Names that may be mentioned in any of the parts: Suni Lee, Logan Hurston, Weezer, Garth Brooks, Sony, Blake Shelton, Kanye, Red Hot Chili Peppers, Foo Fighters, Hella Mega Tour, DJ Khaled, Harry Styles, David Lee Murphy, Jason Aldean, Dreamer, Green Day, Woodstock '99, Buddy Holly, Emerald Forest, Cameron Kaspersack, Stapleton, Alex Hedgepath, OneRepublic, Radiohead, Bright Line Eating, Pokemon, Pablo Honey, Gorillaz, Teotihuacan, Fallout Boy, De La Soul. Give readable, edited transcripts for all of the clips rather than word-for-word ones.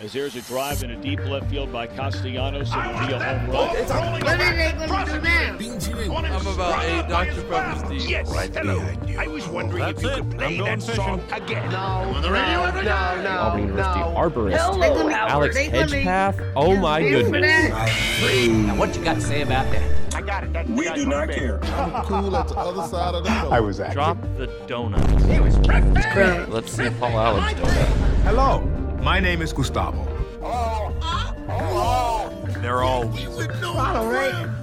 as there's a drive in a deep left field by Castellanos. It'll be a home run. What are they going to do now? I'm about a Dr. Pepper's deep. Yes, right behind you. I was wondering if you could play that song again. No. Hello, Alex Hedgepath. Oh, my goodness. Now, what you got to say about that? I got it. We do not care. I'm cool at the other side of the phone. I was acting. Drop the donuts. He was breakfast. Let's see Paul Alex do that. Hello. My name is Gustavo. They're all Weezer.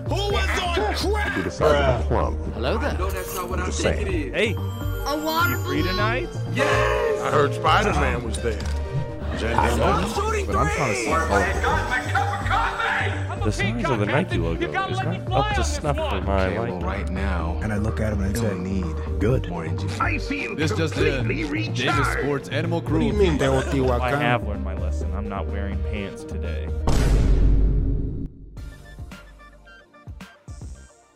Who was on crack? You decided to plumb. Hello there. No, that's not what I'm saying. Hey. A water free tonight? Yes. I heard Spider-Man was there. I'm trying to see. The size of the Nike logo is not up to snuff for my liking right now. And I look at him and I say, "Need good more engineers." I feel this just Davis Sports Animal Cruelty. What do you mean, Teotihuacan? I have learned my lesson. I'm not wearing pants today.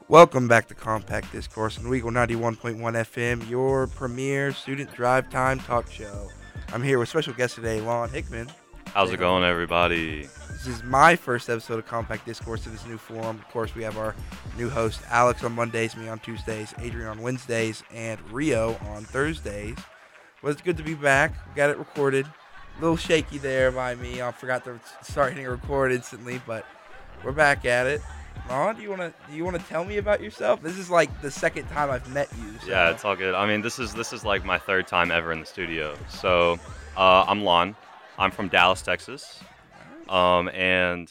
Welcome back to Compact Discourse on Weagle 91.1 FM, your premier student drive time talk show. I'm here with special guest today, Lon Hickman. How's it going, everybody? This is my first episode of Compact Discourse in this new form. Of course, we have our new host, Alex, on Mondays, me on Tuesdays, Adrian on Wednesdays, and Rio on Thursdays. Well, it's good to be back. We got it recorded. A little shaky there by me. I forgot to start hitting record instantly, but we're back at it. Lon, do you want to tell me about yourself? This is like the second time I've met you. So. Yeah, it's all good. I mean, this is like my third time ever in the studio. So I'm Lon. I'm from Dallas, Texas. And,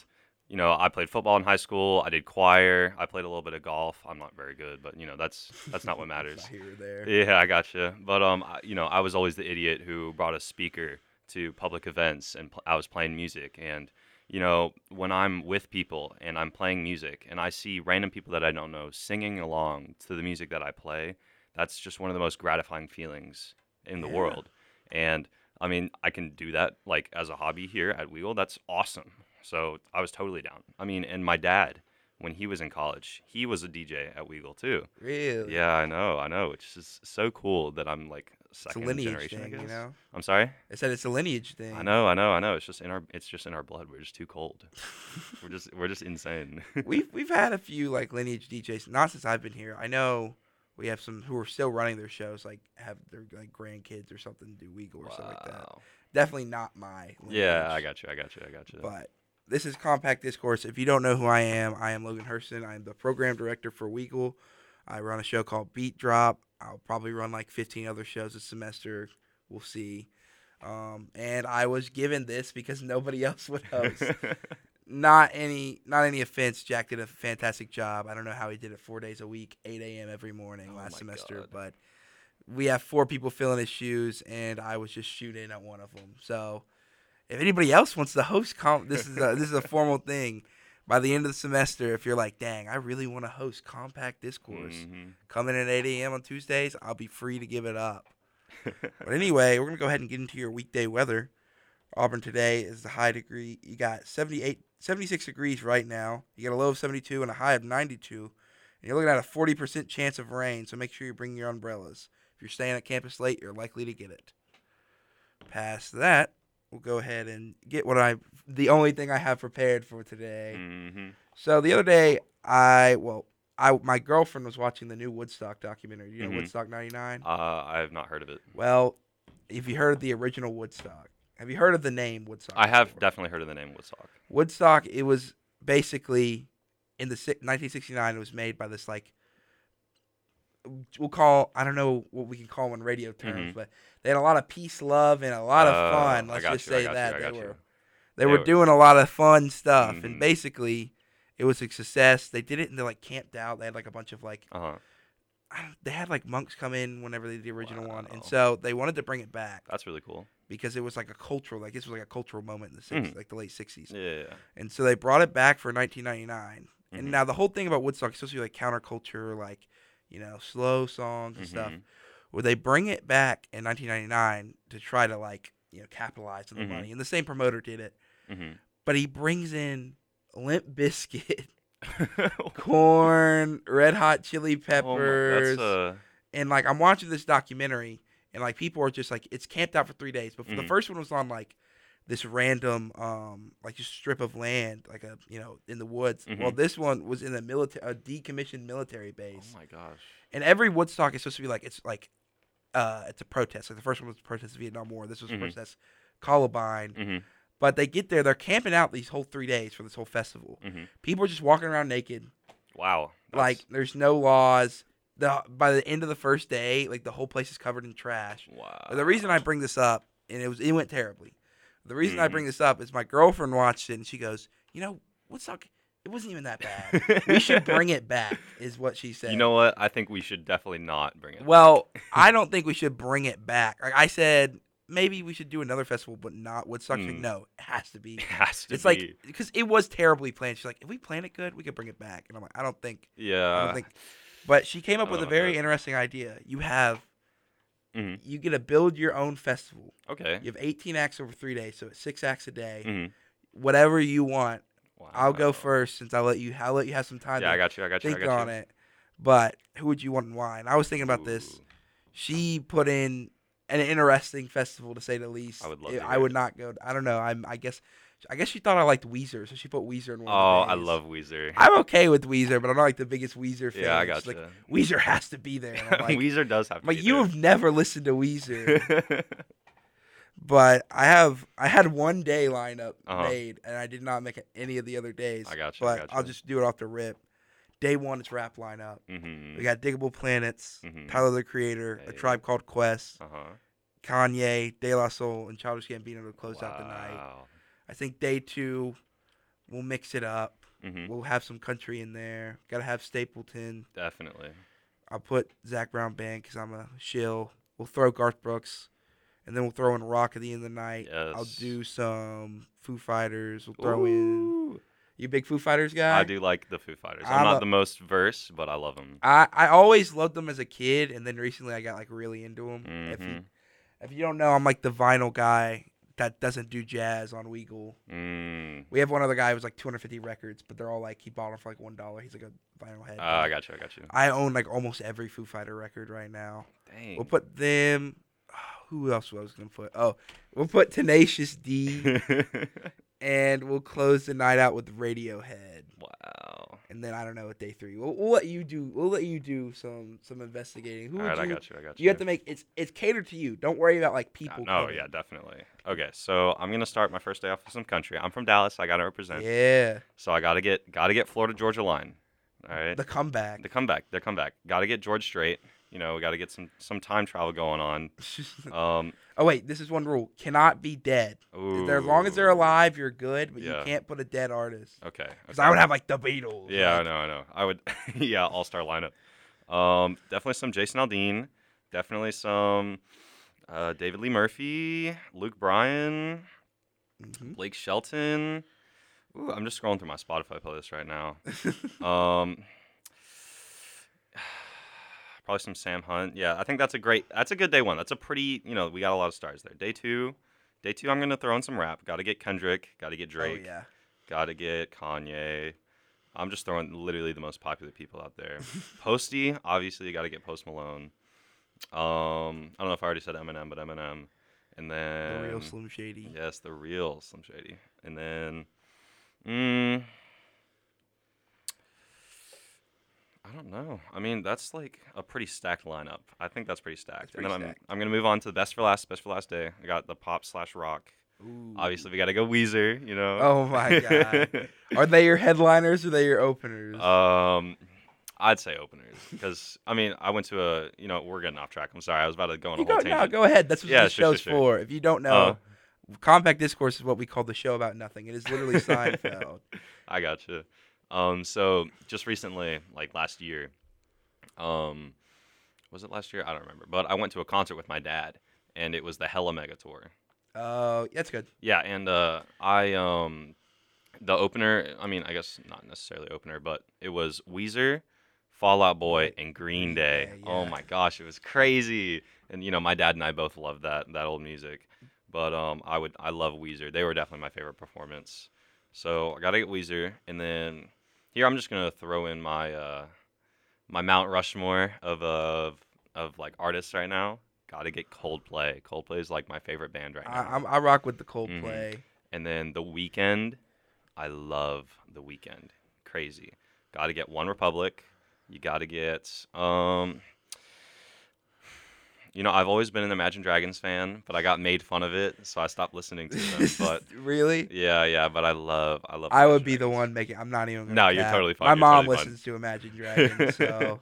you know, I played football in high school. I did choir. I played a little bit of golf. I'm not very good, but, you know, that's not what matters. Here or there. Yeah, I gotcha. But, I was always the idiot who brought a speaker to public events, and I was playing music. And, you know, when I'm with people and I'm playing music and I see random people that I don't know singing along to the music that I play, that's just one of the most gratifying feelings in the world. And I mean, I can do that, like, as a hobby here at Weagle. That's awesome. So I was totally down. I mean, and my dad, when he was in college, he was a DJ at Weagle, too. Really? Yeah, I know. It's just so cool that I'm, like, second generation, I guess. It's a lineage thing, you know? I'm sorry? I said it's a lineage thing. I know. It's just in our blood. We're just too cold. We're just insane. We've had a few, like, lineage DJs, not since I've been here. I know. We have some who are still running their shows, like have their like grandkids or something do Weagle or something like that. Definitely not my lineage. Yeah, I got you. But this is Compact Discourse. If you don't know who I am Logan Hurston. I am the program director for Weagle. I run a show called Beat Drop. I'll probably run like 15 other shows this semester. We'll see. And I was given this because nobody else would host. Not any offense. Jack did a fantastic job. I don't know how he did it 4 days a week, 8 a.m. every morning last semester. God. But we have four people filling his shoes, and I was just shooting at one of them. So if anybody else wants to host, this is a formal thing. By the end of the semester, if you're like, dang, I really want to host Compact Discourse, come in at 8 a.m. on Tuesdays, I'll be free to give it up. But anyway, we're going to go ahead and get into your weekday weather. Auburn today is the high degree. You got 76 degrees right now. You got a low of 72 and a high of 92. And you're looking at a 40% chance of rain, so make sure you bring your umbrellas. If you're staying at campus late, you're likely to get it. Past that, we'll go ahead and get the only thing I have prepared for today. Mm-hmm. So the other day, my girlfriend was watching the new Woodstock documentary. You know Woodstock 99? I have not heard of it. Well, if you heard of the original Woodstock. Have you heard of the name Woodstock? I have definitely heard of the name Woodstock. Woodstock, it was basically, in 1969, it was made by this, like, I don't know what we can call in radio terms, but they had a lot of peace, love, and a lot of fun. Let's just say that. They were doing a lot of fun stuff, and basically, it was a success. They did it, and they, like, camped out. They had, like, a bunch of, like, they had, like, monks come in whenever they did the original one, and so they wanted to bring it back. That's really cool. Because it was like a cultural, like this was like a cultural moment in the 60s, like the late 60s. Yeah. And so they brought it back for 1999. And now the whole thing about Woodstock is supposed to be like counterculture, like, you know, slow songs and stuff. Well, they bring it back in 1999 to try to, like, you know, capitalize on the money. And the same promoter did it. But he brings in Limp Bizkit, Korn, Red Hot Chili Peppers. And, like, I'm watching this documentary. And, like, people are just, like, it's camped out for 3 days. But for the first one was on, like, this random like just strip of land, like a in the woods. Mm-hmm. Well, this one was in a decommissioned military base. Oh my gosh! And every Woodstock is supposed to be like it's a protest. Like the first one was a protest of the Vietnam War. This was a protest Columbine. Mm-hmm. But they get there, they're camping out these whole 3 days for this whole festival. Mm-hmm. People are just walking around naked. Wow! That's... Like there's no laws. By the end of the first day, like the whole place is covered in trash. Wow! The reason I bring this up, and it went terribly. The reason I bring this up is my girlfriend watched it, and she goes, Woodstock, it wasn't even that bad. We should bring it back, is what she said. You know what? I think we should definitely not bring it back. Well, I don't think we should bring it back. Like I said, maybe we should do another festival, but not Woodstock. She's like, no, it has to be. It has to be. It's like, because it was terribly planned. She's like, if we plan it good, we could bring it back. And I'm like, I don't think. But she came up with a very interesting idea. You have... Mm-hmm. You get to build your own festival. Okay. You have 18 acts over 3 days, so it's 6 acts a day. Mm-hmm. Whatever you want. Wow. I'll go first since I'll let you have some time. Yeah, I got you. Think on it. But who would you want and why? And I was thinking about this. She put in an interesting festival, to say the least. I would love to. I would not go. I don't know. I guess she thought I liked Weezer, so she put Weezer in one of the days. I love Weezer. I'm okay with Weezer, but I'm not like the biggest Weezer fan. Yeah, I gotcha. Like, Weezer has to be there. I'm like, Weezer does have to be there. Like, you have never listened to Weezer. But I had 1 day lineup made, and I did not make it any of the other days. I gotcha. But I'll just do it off the rip. Day one, it's rap lineup. Mm-hmm. We got Diggable Planets, Tyler the Creator, A Tribe Called Quest, Kanye, De La Soul, and Childish Gambino to close out the night. I think day two, we'll mix it up. Mm-hmm. We'll have some country in there. Got to have Stapleton. Definitely. I'll put Zach Brown Band because I'm a shill. We'll throw Garth Brooks, and then we'll throw in Rock at the end of the night. Yes. I'll do some Foo Fighters. We'll throw in. You a big Foo Fighters guy? I do like the Foo Fighters. I'm not the most versed, but I love them. I always loved them as a kid, and then recently I got like really into them. Mm-hmm. If you don't know, I'm like the vinyl guy that doesn't do jazz on Weagle. We have one other guy who's like 250 records, but they're all like, he bought them for like $1. He's like a vinyl head. I got you. I own like almost every Foo Fighter record right now. Dang. We'll put them. Who else was I going to put? We'll put Tenacious D. And we'll close the night out with Radiohead. Wow. And then I don't know at day three. We'll let you do. We'll let you do some investigating. All right, I got you. You have to make it's catered to you. Don't worry about like people. Yeah, definitely. Okay, so I'm gonna start my first day off with some country. I'm from Dallas. I gotta represent. Yeah. So I gotta get Florida Georgia Line. All right. The comeback. Gotta get George Strait. We gotta get some time travel going on. This is one rule: cannot be dead. As long as they're alive, you're good. But you can't put a dead artist. Okay. Because I would have like the Beatles. Yeah, like. I know. I would. Yeah, all star lineup. Definitely some Jason Aldean. Definitely some David Lee Murphy, Luke Bryan, Blake Shelton. Ooh, I'm just scrolling through my Spotify playlist right now. Probably some Sam Hunt. Yeah, I think that's a good day one. That's a pretty, we got a lot of stars there. Day two, I'm going to throw in some rap. Got to get Kendrick. Got to get Drake. Oh, yeah. Got to get Kanye. I'm just throwing literally the most popular people out there. Posty, obviously, you got to get Post Malone. I don't know if I already said Eminem, but Eminem. And then... The real Slim Shady. Yes, the real Slim Shady. And then... I don't know. I mean, that's like a pretty stacked lineup. I think that's pretty stacked. I'm going to move on to the best for last day. I got the pop / rock. Ooh. Obviously, we got to go Weezer, Oh, my God. Are they your headliners or are they your openers? I'd say openers because, I went to a, we're getting off track. I'm sorry. I was about to go on a whole tangent. No, go ahead. That's what this show's for. If you don't know, Compact Discourse is what we call the show about nothing. It is literally Seinfeld. I got you. So just recently, like last year, was it last year? I don't remember, but I went to a concert with my dad and it was the Hella Mega Tour. Oh, that's good. Yeah. And, the opener, I guess not necessarily opener, but it was Weezer, Fallout Boy and Green Day. Yeah. Oh my gosh. It was crazy. And my dad and I both loved that old music, but, I love Weezer. They were definitely my favorite performance. So I got to get Weezer, and then here I'm just going to throw in my my Mount Rushmore of like artists right now. Got to get Coldplay. Coldplay is like my favorite band right now. I rock with the Coldplay. And then The Weeknd. I love The Weeknd. Crazy. Got to get One Republic. You got to get... you know, I've always been an Imagine Dragons fan, but I got made fun of it, so I stopped listening to them. But really? Yeah, yeah. But I love. I would be the one making. I'm not even. No, you're totally fine. My mom listens to Imagine Dragons, so.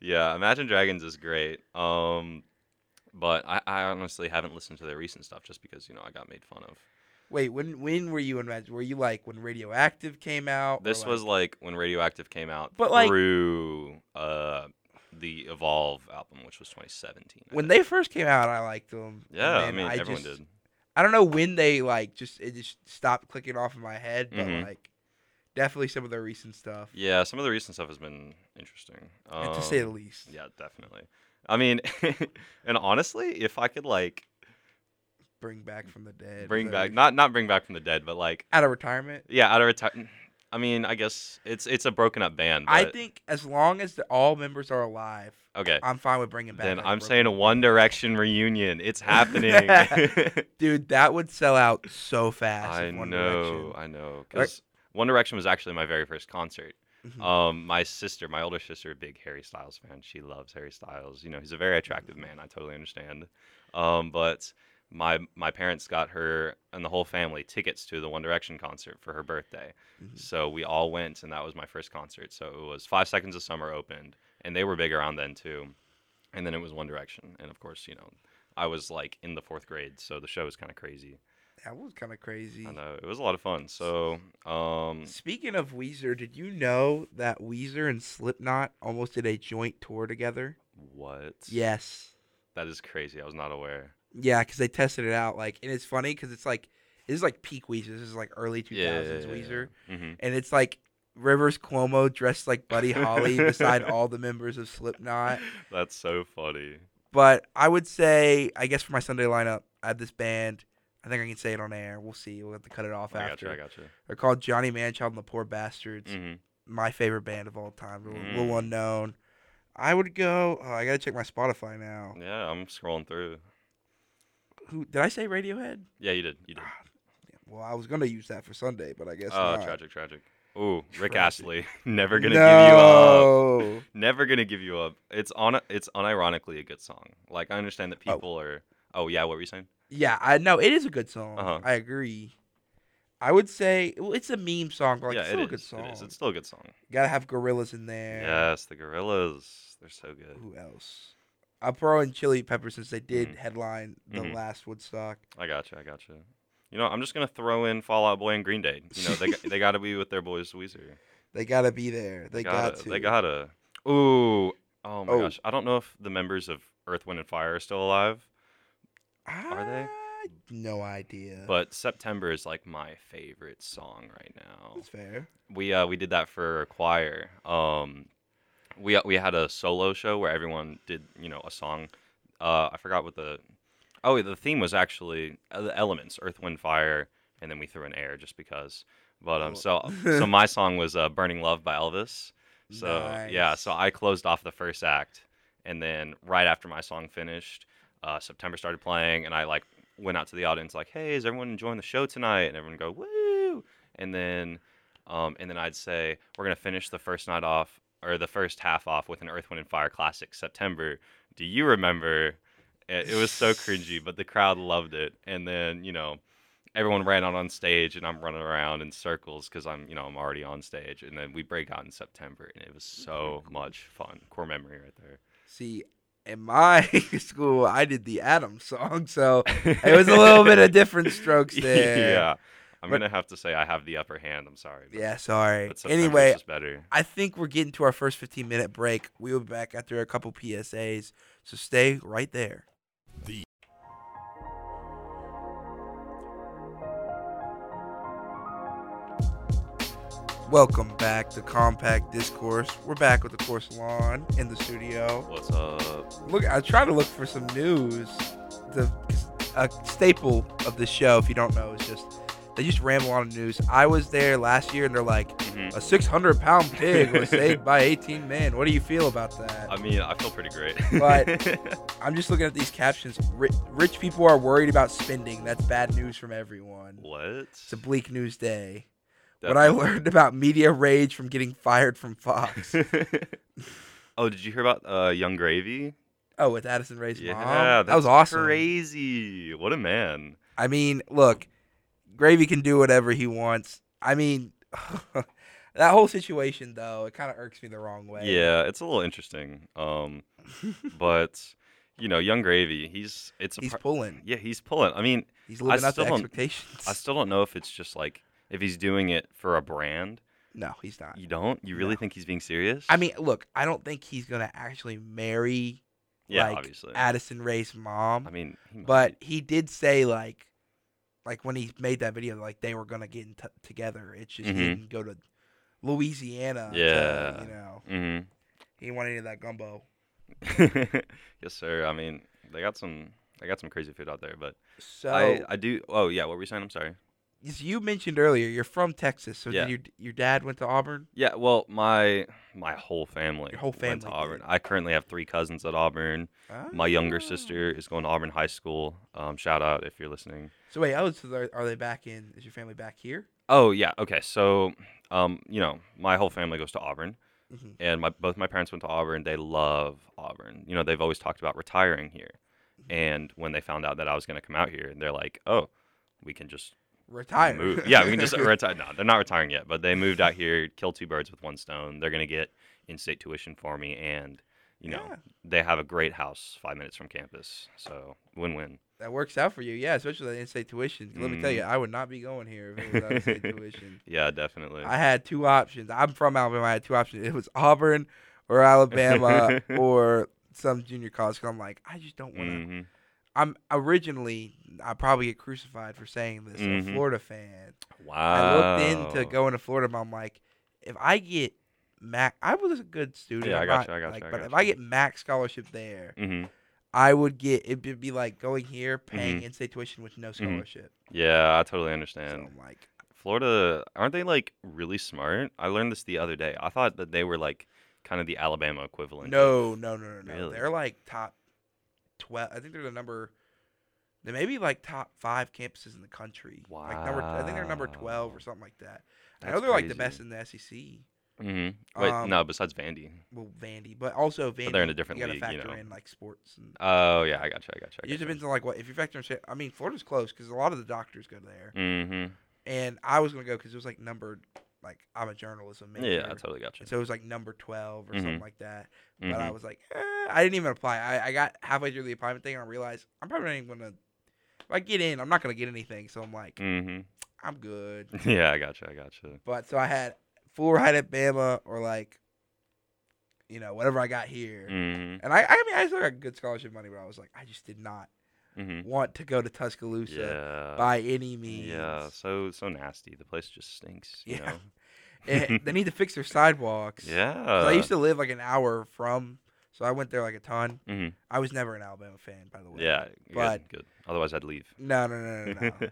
Yeah, Imagine Dragons is great. But I honestly haven't listened to their recent stuff just because I got made fun of. Wait, when were you in Imagine? Were you like when Radioactive came out? This was like when Radioactive came out. But through the Evolve album, which was 2017. When they first came out, I liked them. Yeah, I mean, everyone did. I don't know when they it just stopped clicking off in my head, but definitely some of their recent stuff. Yeah, some of the recent stuff has been interesting, to say the least. Yeah, definitely. I mean, and honestly, if I could bring back from the dead, not bring back from the dead, but out of retirement. Yeah, out of retirement. I mean, I guess it's a broken up band. But I think as long as all members are alive, okay, I'm fine with bringing back. Then I'm saying a One Direction reunion. It's happening, dude. That would sell out so fast. I know. Because One Direction was actually my very first concert. Mm-hmm. My older sister, big Harry Styles fan. She loves Harry Styles. You know, he's a very attractive man. I totally understand. But my parents got her and the whole family tickets to the One Direction concert for her birthday. Mm-hmm. So we all went, and that was my first concert. So it was 5 Seconds of Summer opened, and they were big around then too. And then it was One Direction. And of course, I was in the fourth grade, so the show was kind of crazy. That was kind of crazy. I know. It was a lot of fun. So, speaking of Weezer, did you know that Weezer and Slipknot almost did a joint tour together? What? Yes. That is crazy. I was not aware. Yeah, because they tested it out. And it's funny because it's this is peak Weezer. This is early 2000s Weezer. Yeah. Mm-hmm. And it's Rivers Cuomo dressed like Buddy Holly beside all the members of Slipknot. That's so funny. But I would say, I guess for my Sunday lineup, I have this band. I think I can say it on air. We'll see. We'll have to cut it off after. I got you. They're called Johnny Manchild and the Poor Bastards. Mm-hmm. My favorite band of all time. Little unknown. I would go... Oh, I got to check my Spotify now. Yeah, I'm scrolling through. Did I say Radiohead? Yeah, you did. Well, I was going to use that for Sunday, but I guess not. Oh, tragic. Ooh, Rick Astley. Never going to give you up. Never going to give you up. It's unironically a good song. I understand that people are... Oh, yeah, what were you saying? Yeah, I know it is a good song. Uh-huh. I agree. I would say it's a meme song, but it's still a good song. It's still a good song. You gotta have Gorillaz in there. Yes, the Gorillaz. They're so good. Who else? I'll throw in Chili Peppers since they did headline the last Woodstock. I got you. You know, I'm just gonna throw in Fallout Boy and Green Day. You know, they gotta be with their boys Weezer. They gotta be there. They gotta. Ooh. Oh my gosh. I don't know if the members of Earth, Wind and Fire are still alive. Are they? No idea. But September is my favorite song right now. That's fair. We did that for a choir. We had a solo show where everyone did a song. I forgot what the theme was actually the elements: Earth, Wind, Fire, and then we threw in air just because. But so my song was "Burning Love" by Elvis. So nice. Yeah, so I closed off the first act, and then right after my song finished. September started playing, and I went out to the audience, "Hey, is everyone enjoying the show tonight?" And everyone go, "Woo!" And then I'd say, "We're gonna finish the first night off, or the first half off, with an Earth, Wind, and Fire classic, September. Do you remember?" It was so cringy, but the crowd loved it. And then everyone ran out on stage, and I'm running around in circles because I'm I'm already on stage. And then we break out in September, and it was so much fun. Core memory right there. See. In my school, I did the Adam song, so it was a little bit of different strokes there. Yeah, I'm going to have to say I have the upper hand. I'm sorry. Yeah, sorry. Anyway, better. I think we're getting to our first 15-minute break. We'll be back after a couple PSAs, so stay right there. Welcome back to Compact Discourse. We're back with, of course, Lon in the studio. What's up? Look, I try to look for some news. A staple of the show, if you don't know, is just They just ramble on the news. I was there last year, and they're like, a 600-pound pig was saved by 18 men. What do you feel about that? I mean, I feel pretty great. But I'm just looking at these captions. Rich people are worried about spending. That's bad news from everyone. What? It's a bleak news day. Definitely. What I learned about media rage from getting fired from Fox. Oh, did you hear about Young Gravy? Oh, with Addison Rae's mom? Yeah, that was awesome. Crazy. What a man. I mean, look, Gravy can do whatever he wants. I mean, that whole situation, though, it kind of irks me the wrong way. Yeah, it's a little interesting. But, you know, Young Gravy, he's pulling. Yeah, he's pulling. I mean, he's living up to expectations. I still don't know if it's just like if he's doing it for a brand. No, he's not. You don't? You really think he's being serious? I mean, look, I don't think he's going to actually marry obviously Addison Rae's mom. I mean, he did say like when he made that video, like they were gonna get together. It's just he didn't go to Louisiana. Yeah, to, you know, he wanted any of that gumbo. Yes, sir. I mean, they got some crazy food out there, but so I do. Oh yeah, what were you saying? I'm sorry. You mentioned earlier you're from Texas, so did your dad went to Auburn? Yeah, well, my whole family went to Auburn. Did. I currently have 3 cousins at Auburn. Oh. My younger sister is going to Auburn High School. Shout out if you're listening. So wait, are they back in? Is your family back here? Oh yeah. Okay. So, you know, my whole family goes to Auburn, and both my parents went to Auburn. They love Auburn. You know, they've always talked about retiring here, and when they found out that I was going to come out here, they're like, "Oh, we can just." Retire. Move. Yeah, we can just retire. No, they're not retiring yet, but they moved out here, kill 2 birds with one stone. They're going to get in-state tuition for me, and, you know, they have a great house 5 minutes from campus. So, win-win. That works out for you, yeah, especially the in-state tuition. Let me tell you, I would not be going here if it was in-state tuition. Yeah, definitely. I had 2 options. I'm from Alabama. I had 2 options. It was Auburn or Alabama or some junior college. Cause I'm like, I just don't want to. I probably get crucified for saying this. I'm a Florida fan. Wow. I looked into going to Florida, but I'm like, if I get MAC, I was a good student. Yeah, I got you. But if I get MAC scholarship there, I would get, it would be like going here, paying in-state tuition with no scholarship. Yeah, I totally understand. So I'm like, Florida, aren't they like really smart? I learned this the other day. I thought that they were like kind of the Alabama equivalent. No. Really? They're like top 12. I think they're they may be like top 5 campuses in the country. Wow. I think they're number 12 or something like that. That's I know they're crazy. Like the best in the SEC. Wait, no, besides Vandy. Well, Vandy, but also Vandy. But they're in a different league. You gotta factor in like sports. Oh yeah, I got you. It just depends on like what if you factor in. I mean, Florida's close because a lot of the doctors go there. And I was gonna go because it was like numbered. Like I'm a journalism major. Yeah, I totally got you. And so it was like number 12 or something like that. But I was like, I didn't even apply. I got halfway through the appointment thing and I realized I'm probably not even gonna. If I get in, I'm not gonna get anything. So I'm like, I'm good. Yeah, I got you. But so I had full ride at Bama or like, you know, whatever I got here. And I mean, I still got good scholarship money, but I was like, I just did not want to go to Tuscaloosa by any means. Yeah, so nasty. The place just stinks. You know? They need to fix their sidewalks. Yeah. I used to live like an hour from, so I went there like a ton. I was never an Alabama fan, by the way. Yeah, good. Otherwise, I'd leave. No.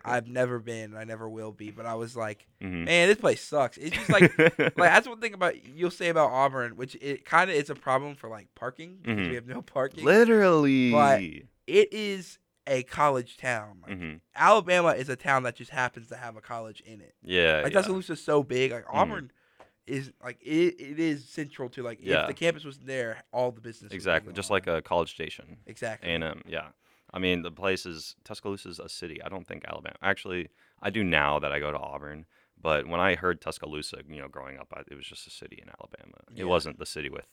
I've never been. I never will be. But I was like, man, this place sucks. It's just like, that's one thing you'll say about Auburn, which it kind of is a problem for like parking. Because we have no parking. Literally. But it is a college town. Like, Alabama is a town that just happens to have a college in it. Yeah. Like Tuscaloosa is so big. Like Auburn is like it is central to like if the campus was there, all the business. Exactly. Just like a college station. Exactly. And I mean the place is Tuscaloosa's a city. I don't think Alabama. Actually, I do now that I go to Auburn. But when I heard Tuscaloosa, you know, growing up, it was just a city in Alabama. Yeah. It wasn't the city with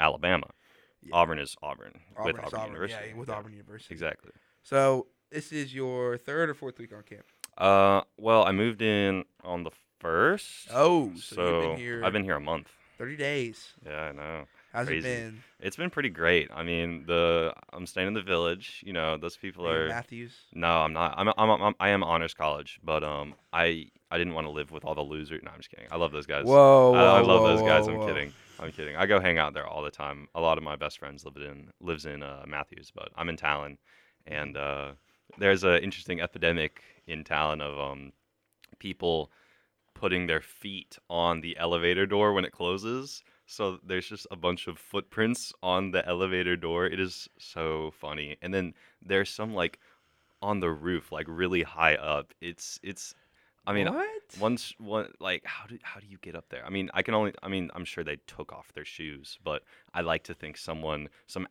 Alabama. Yeah. Auburn is Auburn with Auburn University. Yeah, with Auburn University. Exactly. So this is your third or fourth week on campus? Well, I moved in on the 1st. Oh, so you've been here. I've been here a month. 30 days. Yeah, I know. How's it been? It's been pretty great. I mean, I'm staying in the village. You know, those people are Matthews. No, I'm not. I am honors college, but I didn't want to live with all the losers. No, I'm just kidding. I love those guys. Whoa, I love those guys. I'm kidding. I go hang out there all the time. A lot of my best friends lives in Matthews, but I'm in Talon. And there's an interesting epidemic in Talon of people putting their feet on the elevator door when it closes. So there's just a bunch of footprints on the elevator door. It is so funny. And then there's some like on the roof, like really high up. It's I mean, one like how do you get up there? I mean, I'm sure they took off their shoes, but I like to think some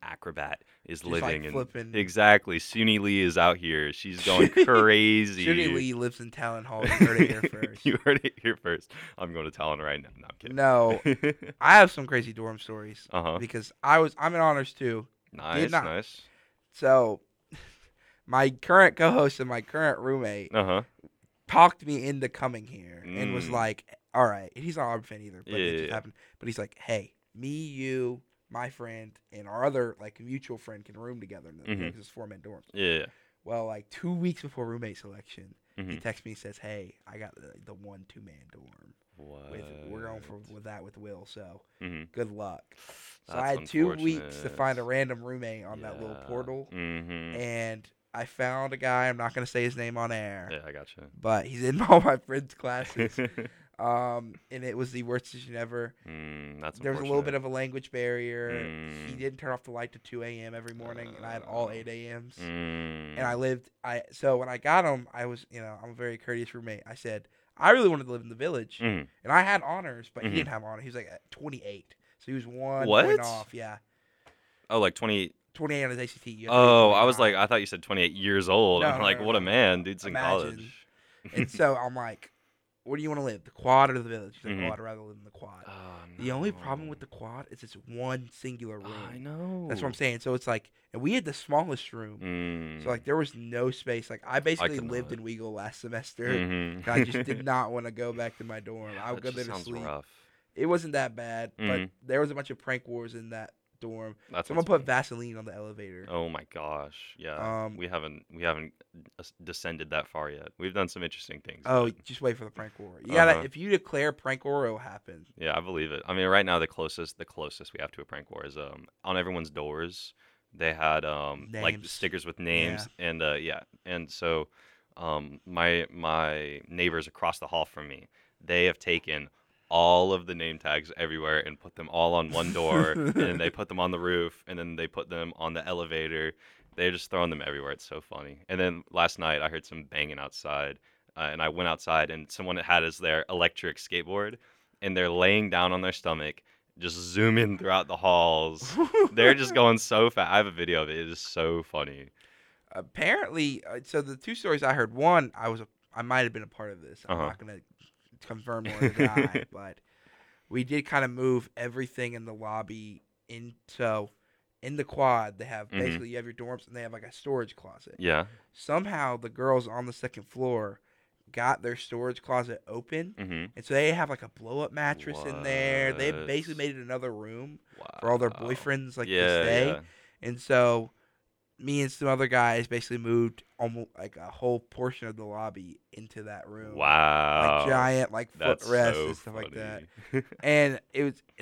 acrobat is just living like flipping. Exactly. Suni Lee is out here. She's going crazy. Suni Lee lives in Talon Hall. You heard it here first. You heard it here first. I'm going to Talon right now. No, I'm kidding. No, I have some crazy dorm stories because I'm in honors too. Nice. So, my current co-host and my current roommate. Talked me into coming here and was like, all right. He's not an Auburn fan either, but it just happened. But he's like, hey, me, you, my friend, and our other like mutual friend can room together because it's 4-man dorms. Yeah. Well, like 2 weeks before roommate selection, he texts me and says, hey, I got the 1 2-man dorm. What? We're going with that with Will, so good luck. So I had 2 weeks to find a random roommate on that little portal, and I found a guy. I'm not going to say his name on air. Yeah, I gotcha. But he's in all my friends' classes. And it was the worst decision ever. There was a little bit of a language barrier. He didn't turn off the light to 2 a.m. every morning, and I had all 8 a.m.s. And so when I got him, I was, I'm a very courteous roommate. I said, I really wanted to live in the village. And I had honors, but he didn't have honors. He was like 28. So he was 1 point off. Yeah. Oh, like 28. 28 on his ACT. I was like, I thought you said 28 years old. No, what a man. Dude's in college. And so I'm like, where do you want to live? The quad or the village? He's like, oh, I'd rather live in the quad. Oh, no. The only problem with the quad is it's one singular room. I know. That's what I'm saying. So it's like, and we had the smallest room. So like, there was no space. Like, I basically lived in Weagle last semester. I just did not want to go back to my dorm. I would go there to sleep. Rough. It wasn't that bad, but there was a bunch of prank wars in that dorm. Someone put Vaseline on the elevator. Oh my gosh. Yeah. We haven't descended that far yet. We've done some interesting things. Oh, just wait for the prank war. You gotta, if you declare prank war, it'll happen. Yeah, I believe it. I mean, right now the closest we have to a prank war is on everyone's doors they had like stickers with names and so my neighbors across the hall from me, they have taken all of the name tags everywhere and put them all on one door, and then they put them on the roof, and then they put them on the elevator. They're just throwing them everywhere. It's so funny. And then last night I heard some banging outside, and I went outside, and someone had as their electric skateboard, and they're laying down on their stomach, just zooming throughout the halls. They're just going so fast. I have a video of it. It is so funny. Apparently, so the two stories I heard, one, I might have been a part of this. I'm not going to confirm or deny, but we did kind of move everything in the lobby in. So in the quad, they have basically you have your dorms and they have like a storage closet. Yeah. Somehow the girls on the second floor got their storage closet open, and so they have like a blow-up mattress in there. They basically made it another room for all their boyfriends to stay. Yeah. And so me and some other guys basically moved almost like a whole portion of the lobby into that room. Wow. Like giant like footrests and stuff like that. And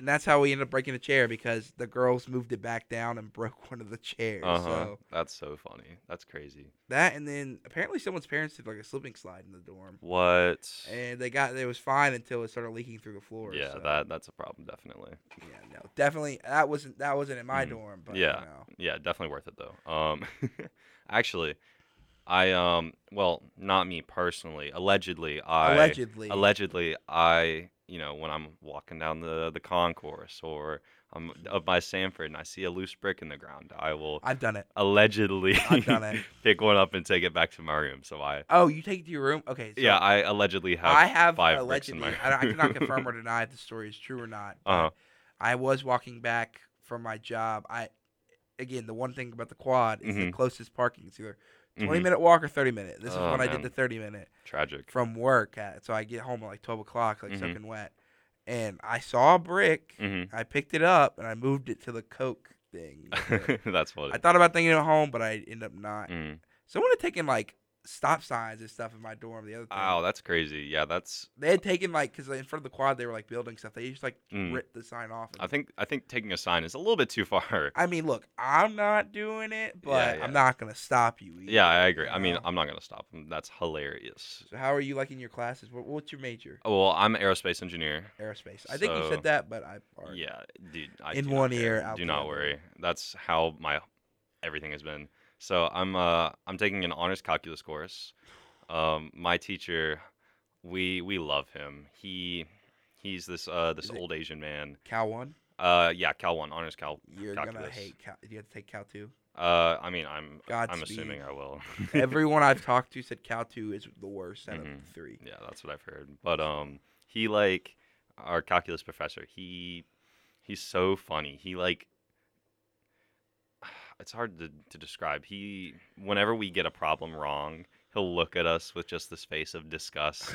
that's how we ended up breaking a chair, because the girls moved it back down and broke one of the chairs. So that's so funny. That's crazy. That, and then apparently someone's parents did like a slipping slide in the dorm. What? And it was fine until it started leaking through the floor. Yeah, so that's a problem, definitely. Yeah, no. Definitely that wasn't in my dorm, but yeah. You know. Yeah, definitely worth it though. Actually, not me personally. Allegedly, I, when I'm walking down the concourse or I'm up by Sanford and I see a loose brick in the ground, I've done it. Allegedly, I've done it. Pick one up and take it back to my room. So you take it to your room? Okay. So yeah, I allegedly have. I have 5 bricks in my room. I cannot confirm or deny if the story is true or not. I was walking back from my job. Again, the one thing about the quad is the closest parking is either 20-minute walk or 30-minute. This is when I did the 30-minute. Tragic. From work. So I get home at like 12 o'clock, like soaking wet. And I saw a brick. I picked it up, and I moved it to the Coke thing. That's funny. I thought about taking it home, but I ended up not. Someone had taken like stop signs and stuff in my dorm. The other thing. Oh, that's crazy. Yeah, that's. They had taken like because in front of the quad they were like building stuff. They just like ripped the sign off. I think taking a sign is a little bit too far. I mean, look, I'm not doing it, but I'm not gonna stop you either. Yeah, I agree. You know? I mean, I'm not gonna stop them. That's hilarious. So how are you liking your classes? What's your major? Oh, well, I'm an aerospace engineer. Aerospace. I think you said that, but I. Yeah, dude. In one ear, out. Do not worry. That's how my everything has been. So I'm taking an honors calculus course. My teacher, we love him. He's this old Asian man. Cal 1? Yeah, Cal 1, honors calculus. You're gonna hate Cal. Do you have to take Cal 2? I mean, I'm assuming I will. Everyone I've talked to said Cal 2 is the worst out of the three. Yeah, that's what I've heard. But he like our calculus professor. He's so funny. He like. It's hard to describe. He, whenever we get a problem wrong, he'll look at us with just this face of disgust.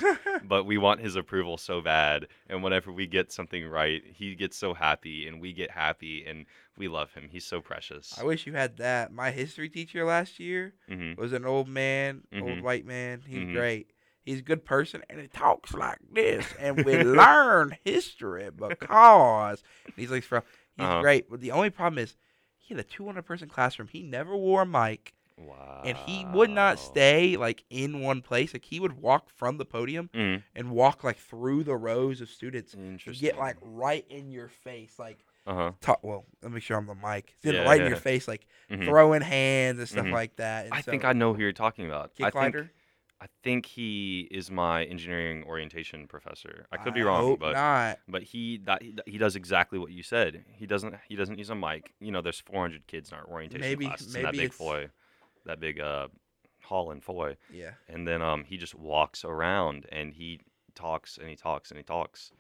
But we want his approval so bad. And whenever we get something right, he gets so happy, and we get happy, and we love him. He's so precious. I wish you had that. My history teacher last year was an old man, old white man. He's great. He's a good person, and he talks like this. And we learn history because he's like, he's great. But the only problem is, he had a 200-person classroom. He never wore a mic. Wow. And he would not stay, like, in one place. Like, he would walk from the podium and walk, like, through the rows of students. Interesting. Get, like, right in your face. Like, well, let me show him the mic. It's right in your face, like, throwing hands and stuff like that. And I think I know who you're talking about. Kicklighter? I think he is my engineering orientation professor. I could be wrong, hope but not. But he does exactly what you said. He doesn't use a mic. You know, there's 400 kids in our orientation class. Maybe in that big foyer, that big hall and foyer. Yeah. And then he just walks around and he talks and he talks and he talks.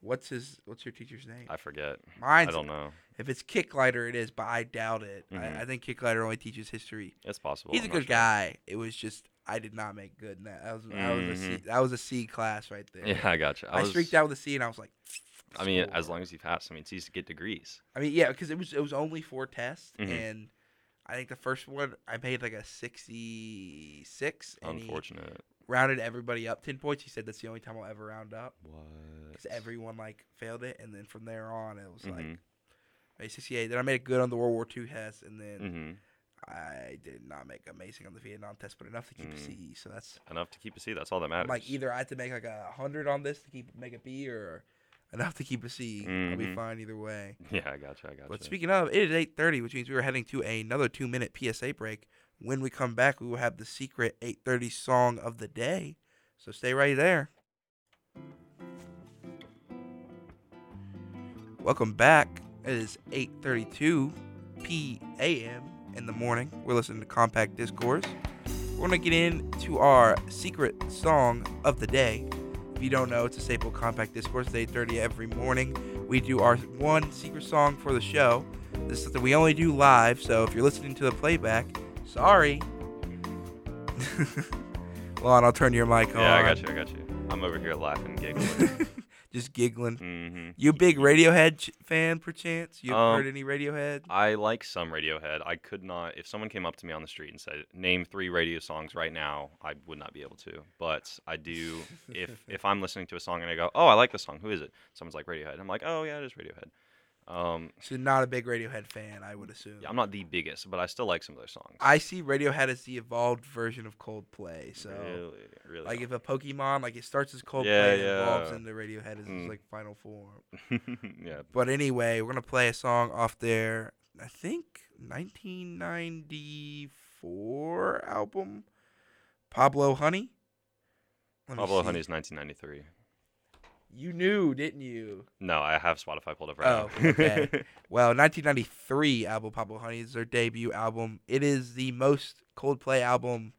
What's your teacher's name? I forget. I don't know. If it's Kicklighter, it is, but I doubt it. I think Kicklighter only teaches history. It's possible. He's a good guy. It was just. I did not make good in that. That was a C class right there. Yeah, I got you. I streaked out with a C, and I was like, I mean, as long as you pass, I mean, it's easy to get degrees. I mean, yeah, because it was only 4 tests, and I think the first one I made like a 66. Unfortunate. Rounded everybody up 10 points. He said that's the only time I'll ever round up. What? Because everyone like failed it, and then from there on, it was like I made 68. Then I made it good on the World War II test, and then. I did not make amazing on the Vietnam test, but enough to keep a C. So that's enough to keep a C. That's all that matters. Like either I have to make like 100 on this to make a B, or enough to keep a C. I'll be fine either way. Yeah, I gotcha. But speaking of, it is 8:30, which means we are heading to another 2-minute PSA break. When we come back, we will have the secret 8:30 song of the day. So stay right there. Welcome back. It is 8:32 p.m. in the morning. We're listening to Compact Discourse. We're going to get into our secret song of the day. If you don't know, it's a staple of Compact Discourse. It's 8:30 every morning. We do our one secret song for the show. This is something we only do live, so if you're listening to the playback, sorry. Lon, I'll turn your mic on. Yeah, I got you. I'm over here laughing, giggling. Just giggling. You a big Radiohead fan, perchance? You heard any Radiohead? I like some Radiohead. I could not. If someone came up to me on the street and said, "Name 3 radio songs right now," I would not be able to. But I do. If I'm listening to a song and I go, "Oh, I like this song. Who is it?" Someone's like Radiohead. I'm like, "Oh yeah, it is Radiohead." So not a big Radiohead fan, I would assume. Yeah, I'm not the biggest, but I still like some of their songs. I see Radiohead as the evolved version of Coldplay. So really like if a Pokemon, like it starts as Coldplay and evolves into Radiohead as its like final form. Yeah. But anyway, we're gonna play a song off their I think 1994 album, Pablo Honey. Pablo Honey is 1993. You knew, didn't you? No, I have Spotify pulled up right now. Okay. Well, 1993 album Pablo Honey is their debut album. It is the most Coldplay album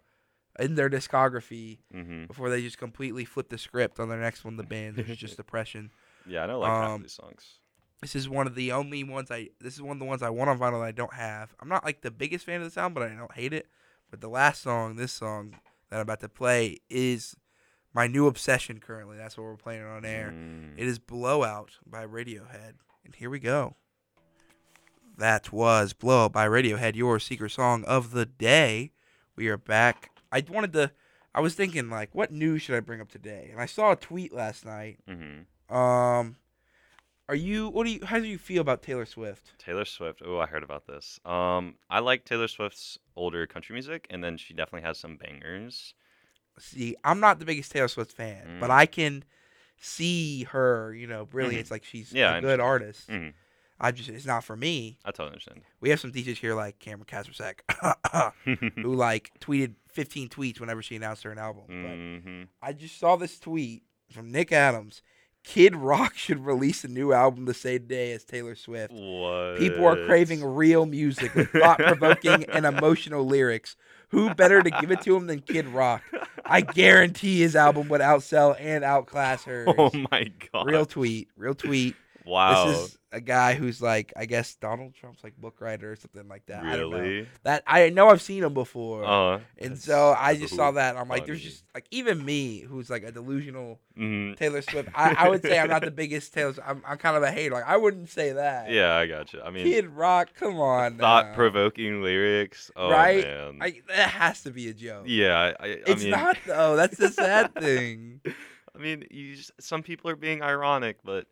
in their discography before they just completely flip the script on their next one, The Band, which is just Depression. Yeah, I don't like half of these songs. This is one of the only ones this is one of the ones I want on vinyl that I don't have. I'm not like the biggest fan of this album, but I don't hate it. But the last song, this song that I'm about to play is my new obsession currently. That's what we're playing on air. It is Blowout by Radiohead. And here we go. That was Blowout by Radiohead, your secret song of the day. We are back I was thinking, like, what news should I bring up today? And I saw a tweet last night. Mm-hmm. How do you feel about Taylor Swift? Taylor Swift. Oh, I heard about this. I like Taylor Swift's older country music, and then she definitely has some bangers. See, I'm not the biggest Taylor Swift fan, but I can see her, brilliance. Mm-hmm. Like, she's a good artist. Mm-hmm. It's not for me. I totally understand. We have some DJs here like Cameron Kaspersack, who tweeted 15 tweets whenever she announced her an album. Mm-hmm. But I just saw this tweet from Nick Adams. Kid Rock should release a new album the same day as Taylor Swift. What? People are craving real music with thought-provoking and emotional lyrics. Who better to give it to him than Kid Rock? I guarantee his album would outsell and outclass hers. Oh, my God. Real tweet. Wow. This is a guy who's I guess Donald Trump's book writer or something like that. Really? I don't know. I know I've seen him before. And so I just saw that and I'm like, there's just even me who's a delusional Taylor Swift. I would say I'm not the biggest Taylor Swift. I'm kind of a hater. I wouldn't say that. Yeah, I got you. I mean, Kid Rock, come on. Thought-provoking lyrics. Oh, right? Man. That has to be a joke. Yeah. It's not though. That's the sad thing. I mean, some people are being ironic, but.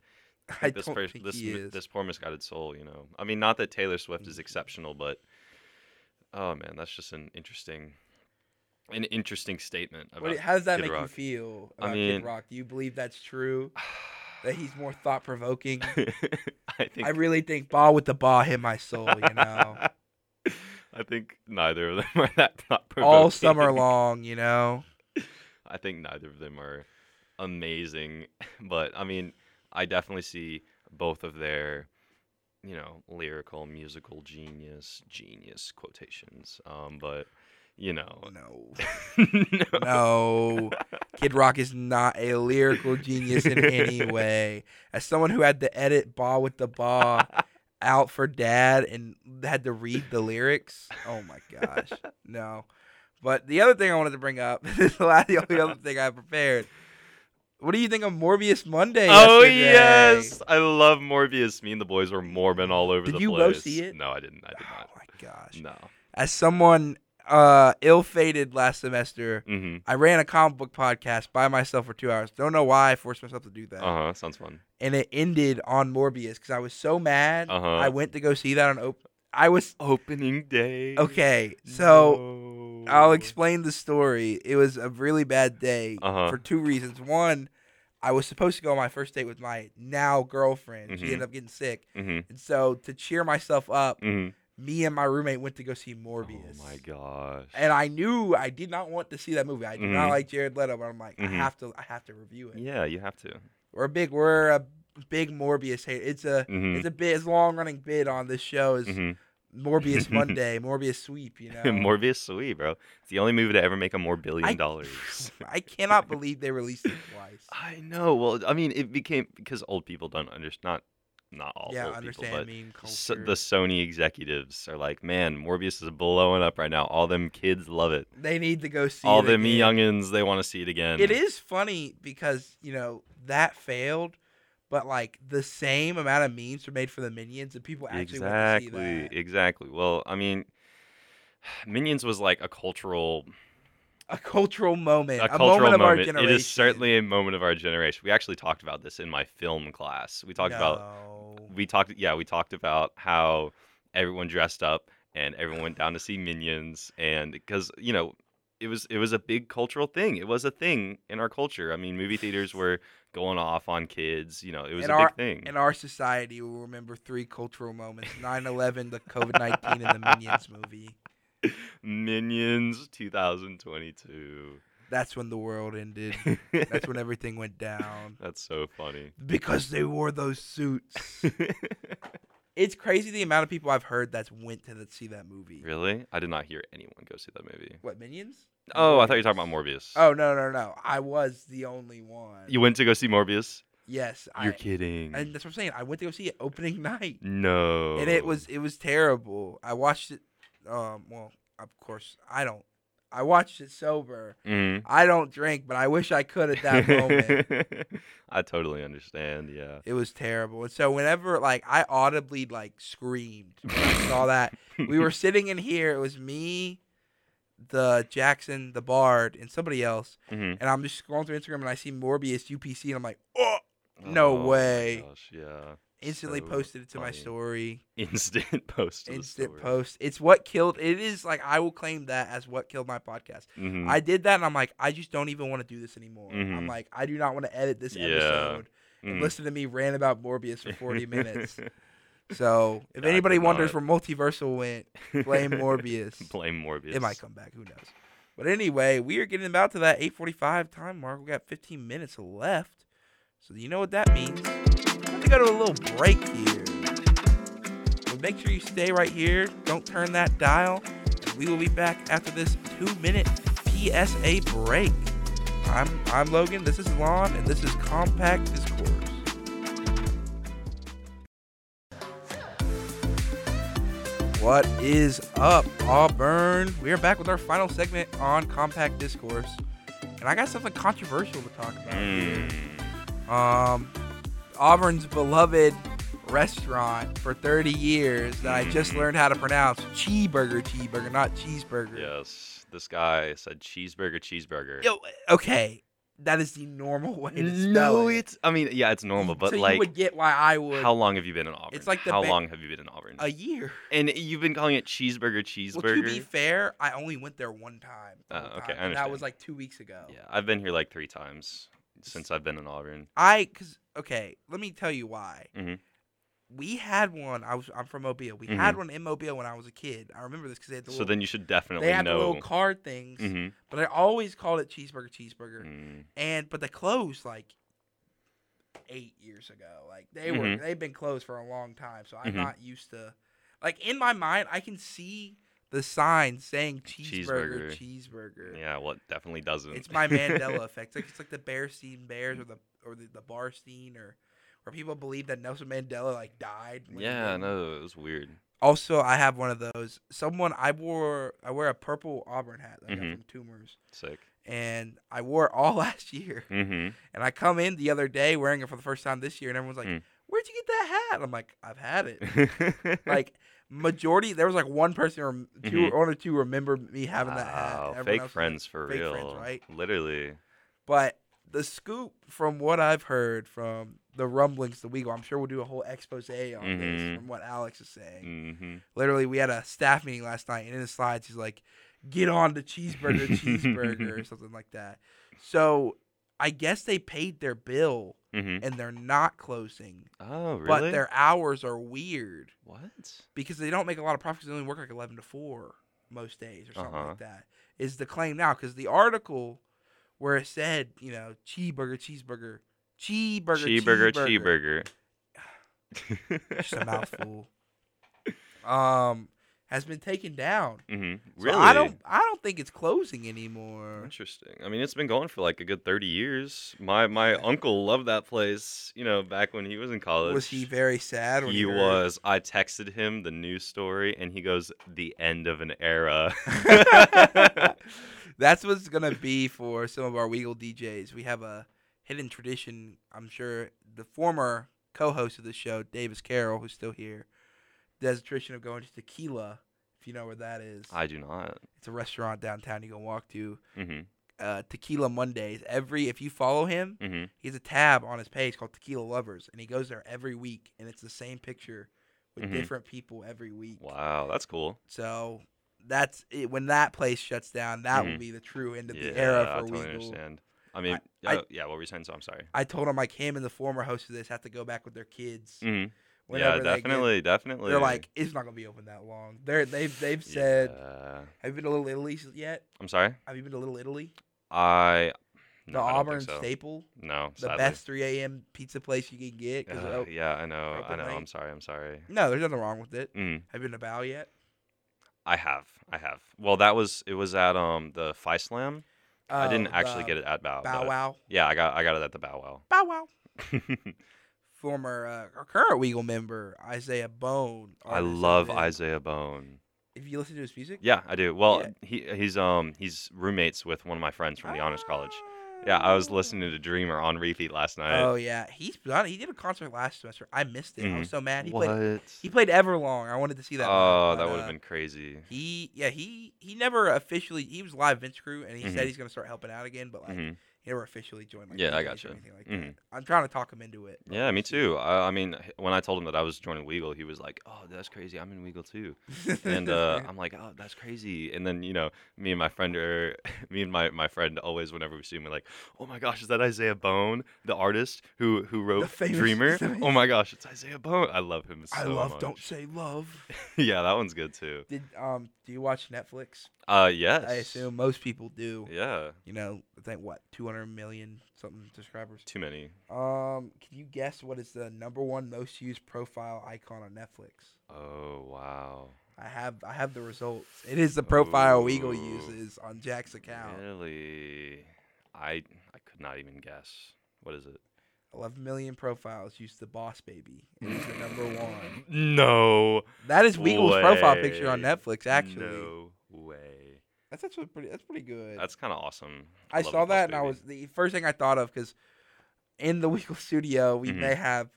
This poor misguided soul, I mean, not that Taylor Swift is exceptional, but oh man, that's just an interesting statement. How does that Kid make Rock. You feel about Kid Rock? Do you believe that's true? That he's more thought provoking? I really think ball with the ball hit my soul. I think neither of them are that thought provoking. All summer long, I think neither of them are amazing, but I mean. I definitely see both of their, lyrical, musical genius quotations. But, No. Kid Rock is not a lyrical genius in any way. As someone who had to edit "Ba with the Ba" out for Dad and had to read the lyrics, oh my gosh, no. But the other thing I wanted to bring up, this is the only other thing I have prepared. What do you think of Morbius Monday? Oh, yes. I love Morbius. Me and the boys were morbing all over the place. Did you go see it? No, I didn't. I did not. Oh, my gosh. No. As someone ill-fated last semester, I ran a comic book podcast by myself for 2 hours. Don't know why I forced myself to do that. Uh-huh. Sounds fun. And it ended on Morbius because I was so mad. Uh-huh. I went to go see that on opening day. Okay. So... No. I'll explain the story. It was a really bad day for two reasons. One, I was supposed to go on my first date with my now girlfriend. She ended up getting sick. And so to cheer myself up, me and my roommate went to go see Morbius. Oh, my gosh. And I knew I did not want to see that movie. I do not like Jared Leto, but I'm like, I have to review it. Yeah, you have to. We're a big Morbius hater. It's a long-running bid on this show is... Morbius Monday, Morbius Sweep, Morbius Sweep, bro. It's the only movie to ever make $1 billion. I cannot believe they released it twice. I know. Well, I mean, it became because old people don't understand. Not all old understand people, but meme culture. The Sony executives are like, man, Morbius is blowing up right now. All them kids love it. They need to go see it. All them youngins, they want to see it again. It is funny because that failed. But, the same amount of memes were made for the Minions, and people actually want to see that. Exactly. Well, I mean, Minions was, a cultural... A cultural moment. A cultural moment of our generation. It is certainly a moment of our generation. We actually talked about this in my film class. We talked about how everyone dressed up, and everyone went down to see Minions, and because, it was a big cultural thing. It was a thing in our culture. I mean, movie theaters were going off on kids. It was a big thing. In our society, we'll remember three cultural moments: 9/11, the COVID-19, and the Minions movie. Minions 2022. That's when the world ended. That's when everything went down. That's so funny. Because they wore those suits. It's crazy the amount of people I've heard that's went to see that movie. Really? I did not hear anyone go see that movie. What, Minions? Oh, Morbius. I thought you were talking about Morbius. Oh, no. I was the only one. You went to go see Morbius? Yes. You're kidding. And that's what I'm saying. I went to go see it opening night. No. And it was terrible. I watched it. Well, of course, I don't. I watched it sober. Mm-hmm. I don't drink, but I wish I could at that moment. I totally understand, yeah. It was terrible. And so whenever, I audibly, screamed when I saw that. We were sitting in here. It was me, the Jackson, the Bard, and somebody else. Mm-hmm. And I'm just scrolling through Instagram and I see Morbius UPC and I'm like, oh no way. Gosh, yeah. Instantly so posted it to my story. Instant post. It's what killed. It is like, I will claim that as what killed my podcast. Mm-hmm. I did that and I'm like, I just don't even want to do this anymore. Mm-hmm. I'm like, I do not want to edit this episode and listen to me rant about Morbius for 40 minutes. So if anybody wonders where Multiversal went, blame Morbius. It might come back. Who knows? But anyway, we are getting about to that 8:45 time mark. We got 15 minutes left. So you know what that means. Go to a little break here. But make sure you stay right here. Don't turn that dial. We will be back after this 2-minute PSA break. I'm Logan. This is Lon, and this is Compact Discourse. What is up, Auburn? We are back with our final segment on Compact Discourse, and I got something controversial to talk about here. Auburn's beloved restaurant for 30 years that I just learned how to pronounce, Cheeburger, not cheeseburger. Yes, this guy said Cheeburger. Yo, okay, that is the normal way to spell it's normal, but so like, you would get why I would. How long have you been in Auburn? It's like long have you been in Auburn? A year. And you've been calling it Cheeburger. Well, to be fair, I only went there one time. Oh, okay, I understand. That was like 2 weeks ago. Yeah, I've been here like 3 times since I've been in Auburn. Okay, let me tell you why. Mm-hmm. We had one. I'm from Mobile. We had one in Mobile when I was a kid. I remember this because they had the little. So then you should definitely know. They had the little card things, but I always called it Cheeburger. But they closed like 8 years ago. Like they've been closed for a long time. So I'm not used to. Like in my mind, I can see the sign saying Cheeburger. Yeah, well, it definitely doesn't. It's my Mandela effect. It's like the Bearstein Bears or the Barstein, or where people believe that Nelson Mandela like died. It was weird. Also, I have one of those. I wear a purple Auburn hat that I got from Tumors. Sick. And I wore it all last year. Mm-hmm. And I come in the other day wearing it for the first time this year, and everyone's like, "Where'd you get that hat?" I'm like, "I've had it." Like. Majority, there was like one person or two or two remember me having that hat. Everyone fake friends like, for fake real, friends, right? Literally. But the scoop, from what I've heard from the rumblings, the Weagle, I'm sure we'll do a whole expose on this from what Alex is saying. Literally, we had a staff meeting last night, and in the slides, he's like, "Get on to Cheeburger," or something like that. So I guess they paid their bill. And they're not closing. Oh, really? But their hours are weird. What? Because they don't make a lot of profit because they only work like 11 to 4 most days or something like that is the claim now. Because the article where it said, you know, Cheeburger. Just a mouthful. Has been taken down. Really? So I don't think it's closing anymore. Interesting. I mean, it's been going for like a good 30 years. My uncle loved that place, you know, back when he was in college. Was he very sad? He was. I texted him the news story, and he goes, "The end of an era." That's what's going to be for some of our Weagle DJs. We have a hidden tradition, I'm sure. The former co-host of the show, Davis Carroll, who's still here, there's a tradition of going to Tequila, if you know where that is. I do not. It's a restaurant downtown you can walk to. Tequila Mondays. If you follow him, he has a tab on his page called Tequila Lovers, and he goes there every week, and it's the same picture with different people every week. Wow, that's cool. So that's it. When that place shuts down, that will be the true end of the era for Weagle. I totally understand. I mean, what were you saying? So I'm sorry. I told him, like, him and the former host of this have to go back with their kids. Whenever definitely. They're like, it's not gonna be open that long. They've said. Yeah. Have you been to Little Italy yet? I'm sorry. Have you been to Little Italy? I Auburn don't think so. Staple. No, the sadly. Best 3 a.m. pizza place you can get. I know. Night. I'm sorry. No, there's nothing wrong with it. Have you been to Bow yet? I have. Well, it was at the Phi Slam. I didn't actually get it at Bow. Bow Wow. Yeah, I got it at the Bow Wow. Bow Wow. Former or current Weagle member Isaiah Bone. I love Isaiah Bone. If you listen to his music? Yeah, I do. Well, he's roommates with one of my friends from the Honors College. Yeah, I was listening to Dreamer on repeat last night. Oh yeah, he did a concert last semester. I missed it. Mm-hmm. I was so mad. He played Everlong. I wanted to see that. Oh, that would have been crazy. He never officially. He was live Vince Crew, and he mm-hmm. said he's gonna start helping out again, but like. Mm-hmm. They were officially joined. Like, yeah, I got you. Like mm-hmm. I'm trying to talk him into it. Yeah, me too. I mean, when I told him that I was joining Weagle, he was like, "Oh, that's crazy. I'm in Weagle too." And I'm like, "Oh, that's crazy." And then, you know, me and my friend always, whenever we see him, we're like, "Oh my gosh, is that Isaiah Bone, the artist who wrote Dreamer? Oh my gosh, it's Isaiah Bone. I love him so much. I love much. Don't Say Love." Yeah, that one's good too. Do you watch Netflix? Yes. I assume most people do. Yeah. You know, I think, what, 200 million something subscribers? Too many. Can you guess what is the number one most used profile icon on Netflix? Oh, wow. I have the results. It is the profile Weagle uses on Jack's account. Really? I could not even guess. What is it? 11 million profiles used the Boss Baby. It is the number one. No. That is Weagle's profile picture on Netflix, actually. No way. That's actually pretty. That's pretty good. That's kind of awesome. I saw that, and I was the first thing I thought of, because in the Weagle Studio we mm-hmm.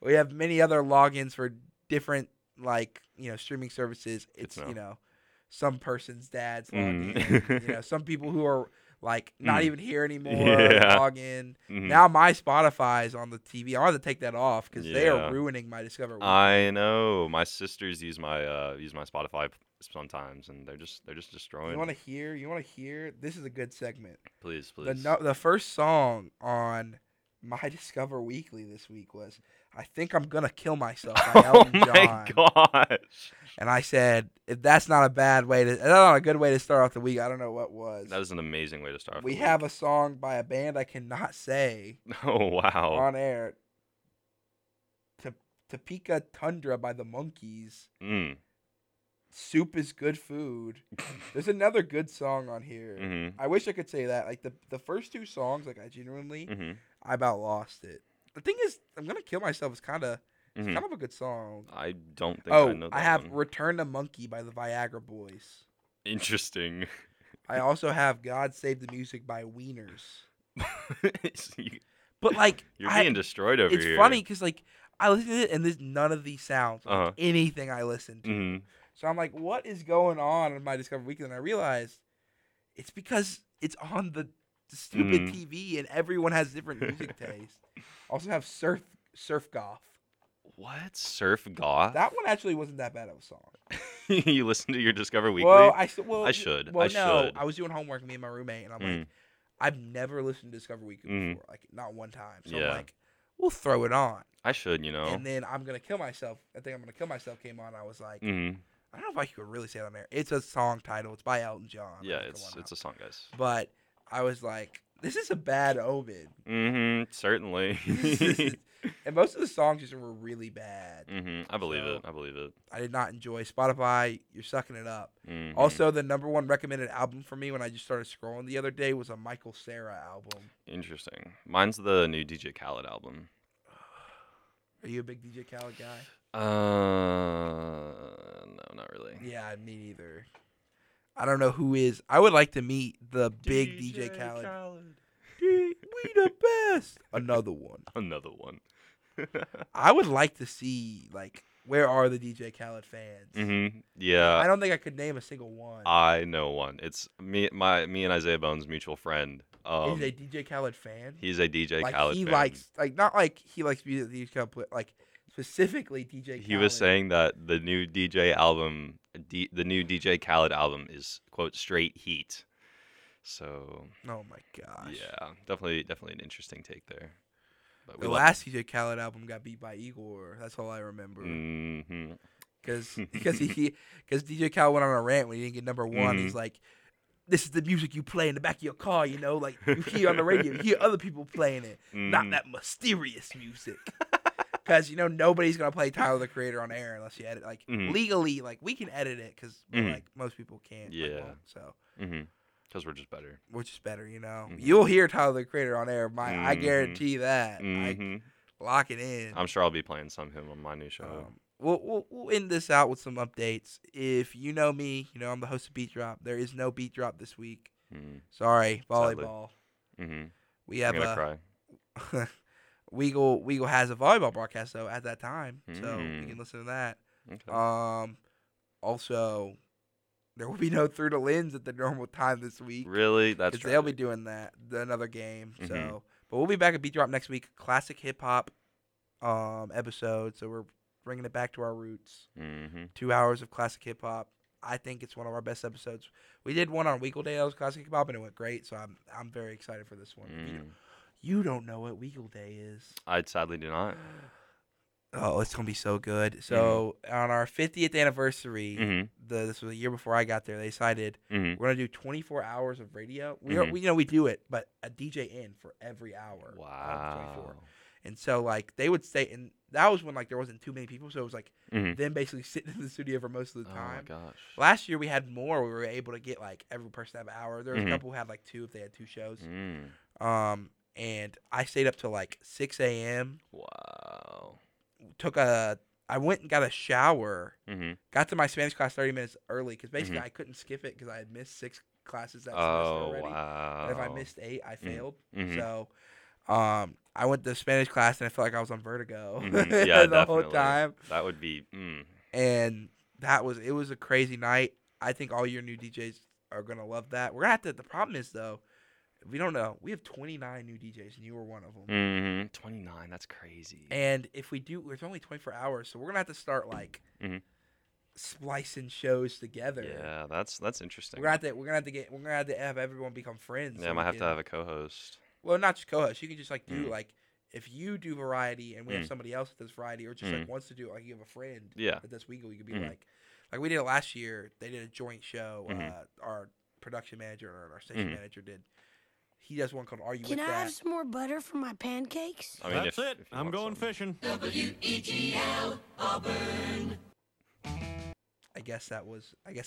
we have many other logins for different, like, you know, streaming services. It's you know, some person's dad's login. Mm. You know, some people who are like not even here anymore login. Mm-hmm. Now my Spotify is on the TV. I have to take that off because they are ruining my Discover Weekly. I know. My sisters use my Spotify sometimes, and they're just destroying. You want to hear? This is a good segment. Please. The first song on my Discover Weekly this week was "I Think I'm Gonna Kill Myself" by Elton John. Oh my gosh! And I said, if that's not a bad way to, that's not a good way to start off the week, I don't know what was. That is an amazing way to start off. We have a song by a band I cannot say. Oh wow! On air. Topeka Tundra by the Monkees. Mm. Soup is Good Food. There's another good song on here. Mm-hmm. I wish I could say that. Like the first two songs, like I genuinely, mm-hmm. I about lost it. The thing is, I'm Gonna Kill Myself is kind of a good song. I don't think I know that. I have one. Return to Monkey by the Viagra Boys. Interesting. I also have God Save the Music by Wieners. But like, you're being destroyed over here. It's funny because like I listen to it and there's none of these sounds. Like anything I listen to. Mm-hmm. So I'm like, what is going on in my Discover Weekly? And I realized it's because it's on the stupid TV and everyone has different music taste. Also have Surf Goth. What? Surf Goth? That one actually wasn't that bad of a song. You listen to your Discover Weekly? Well, I should. I was doing homework, me and my roommate, and I'm like, I've never listened to Discover Weekly before. Like, not one time. So I'm like, we'll throw it on. I should, you know. And then I'm Gonna Kill Myself. I think I'm Gonna Kill Myself came on. I was like... Mm-hmm. I don't know if I could really say it on there. It's a song title. It's by Elton John. Yeah, it's a song, guys. But I was like, this is a bad omen. Mm-hmm, certainly. And most of the songs just were really bad. Mm-hmm, I believe it. I did not enjoy Spotify. You're sucking it up. Mm-hmm. Also, the number one recommended album for me when I just started scrolling the other day was a Michael Cera album. Interesting. Mine's the new DJ Khaled album. Are you a big DJ Khaled guy? No, not really. Yeah, me neither. I don't know who is. I would like to meet the big DJ Khaled. We the best. Another one. I would like to see, like, where are the DJ Khaled fans? Mm-hmm. Yeah. I don't think I could name a single one. I know one. It's me and Isaiah Bone's mutual friend. He's a DJ Khaled fan. He's a DJ Khaled fan. He likes, like, not like he likes music that he's kind of put, like, specifically DJ Khaled. He was saying that the new DJ Khaled album is, quote, straight heat. So. Oh, my gosh. Yeah, definitely an interesting take there. But the last DJ Khaled album got beat by Igor. That's all I remember. Mm-hmm. Because DJ Khaled went on a rant when he didn't get number one. Mm-hmm. He's like, this is the music you play in the back of your car, you know? Like, you hear on the radio, you hear other people playing it. Mm-hmm. Not that mysterious music. Because, you know, nobody's going to play Tyler the Creator on air unless you edit. Like, legally, like, we can edit it because, like, most people can't. Yeah. Like, so. Mm-hmm. Because we're just better. We're just better, you know. Mm-hmm. You'll hear Tyler the Creator on air. I guarantee that. Mm-hmm. Like, lock it in. I'm sure I'll be playing some of him on my new show. We'll end this out with some updates. If you know me, you know I'm the host of Beat Drop. There is no Beat Drop this week. Mm-hmm. Sorry, volleyball. Sadly. Mm-hmm. We have cry. Weagle has a volleyball broadcast though at that time, so you can listen to that. Okay. Also, there will be no Through the Lens at the normal time this week. Really? That's right. They'll be doing that another game. Mm-hmm. So, but we'll be back at Beat Drop next week. Classic hip hop episode. So we're bringing it back to our roots. Mm-hmm. 2 hours of classic hip hop. I think it's one of our best episodes. We did one on Weagle Day. That was classic hip hop, and it went great. So I'm very excited for this one. You don't know what Weagle Day is. I sadly do not. Oh, it's going to be so good. So, on our 50th anniversary, this was a year before I got there, they decided we're going to do 24 hours of radio. We do it, but a DJ in for every hour. Wow. 24. And so, like, they would stay, and that was when, like, there wasn't too many people. So, it was, like, them basically sitting in the studio for most of the time. Oh, my gosh. Last year, we had more. We were able to get, like, every person to have an hour. There was a couple who had, like, two if they had two shows. And I stayed up till, like, 6 a.m. Wow. I went and got a shower. Got to my Spanish class 30 minutes early because basically I couldn't skip it because I had missed 6 classes that semester already. Wow. And if I missed 8, I failed. So I went to Spanish class and I felt like I was on vertigo yeah, the definitely. Whole time. That would be. And it was a crazy night. I think all your new DJs are gonna love that. We're gonna have to. The problem is though. We don't know. We have 29 new DJs, and you were one of them. 29. That's crazy. And if we do, it's only 24 hours, so we're going to have to start, like, splicing shows together. Yeah, that's interesting. We're going to have everyone become friends. Yeah, so I might have to have a co-host. Well, not just co-host. You can just, like, do, like, if you do variety and we have somebody else that does variety or just, like, wants to do it, like, you have a friend that does Weagle, you could be like we did it last year. They did a joint show. Our production manager or our station manager did. He does one called Are You Can With I That? Can I have some more butter for my pancakes? I mean, that's it. If I'm going fishing. WEGL Auburn. I guess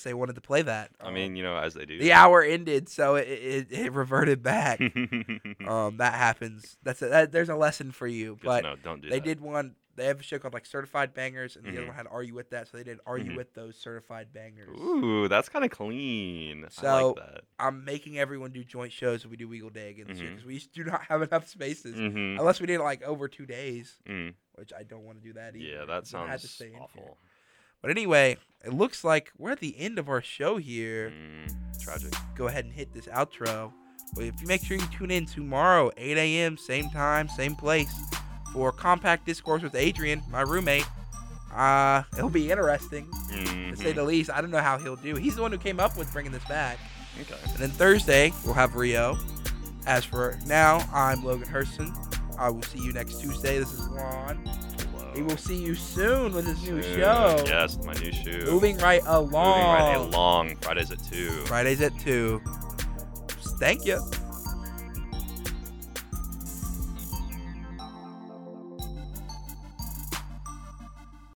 they wanted to play that. I mean, as they do. The hour ended, so it reverted back. That happens. There's a lesson for you. But no, don't do that. They did one. They have a show called like Certified Bangers, and the other one had Are You With That? So they did Are You With Those Certified Bangers. Ooh, that's kind of clean. So I like that. I'm making everyone do joint shows when we do Weagle Day again this year because we do not have enough spaces unless we did like over 2 days, which I don't want to do that either. Yeah, that sounds awful. But anyway, it looks like we're at the end of our show here. Tragic. Go ahead and hit this outro. But if you make sure you tune in tomorrow, 8 a.m., same time, same place. Or Compact Discourse with Adrian, my roommate. It'll be interesting, to say the least. I don't know how he'll do. He's the one who came up with bringing this back. Okay. And then Thursday, we'll have Rio. As for now, I'm Logan Hurston. I will see you next Tuesday. This is Lon. Hello. We will see you soon with his new show. Yes, my new show. Moving right along. Fridays at 2. Thank you.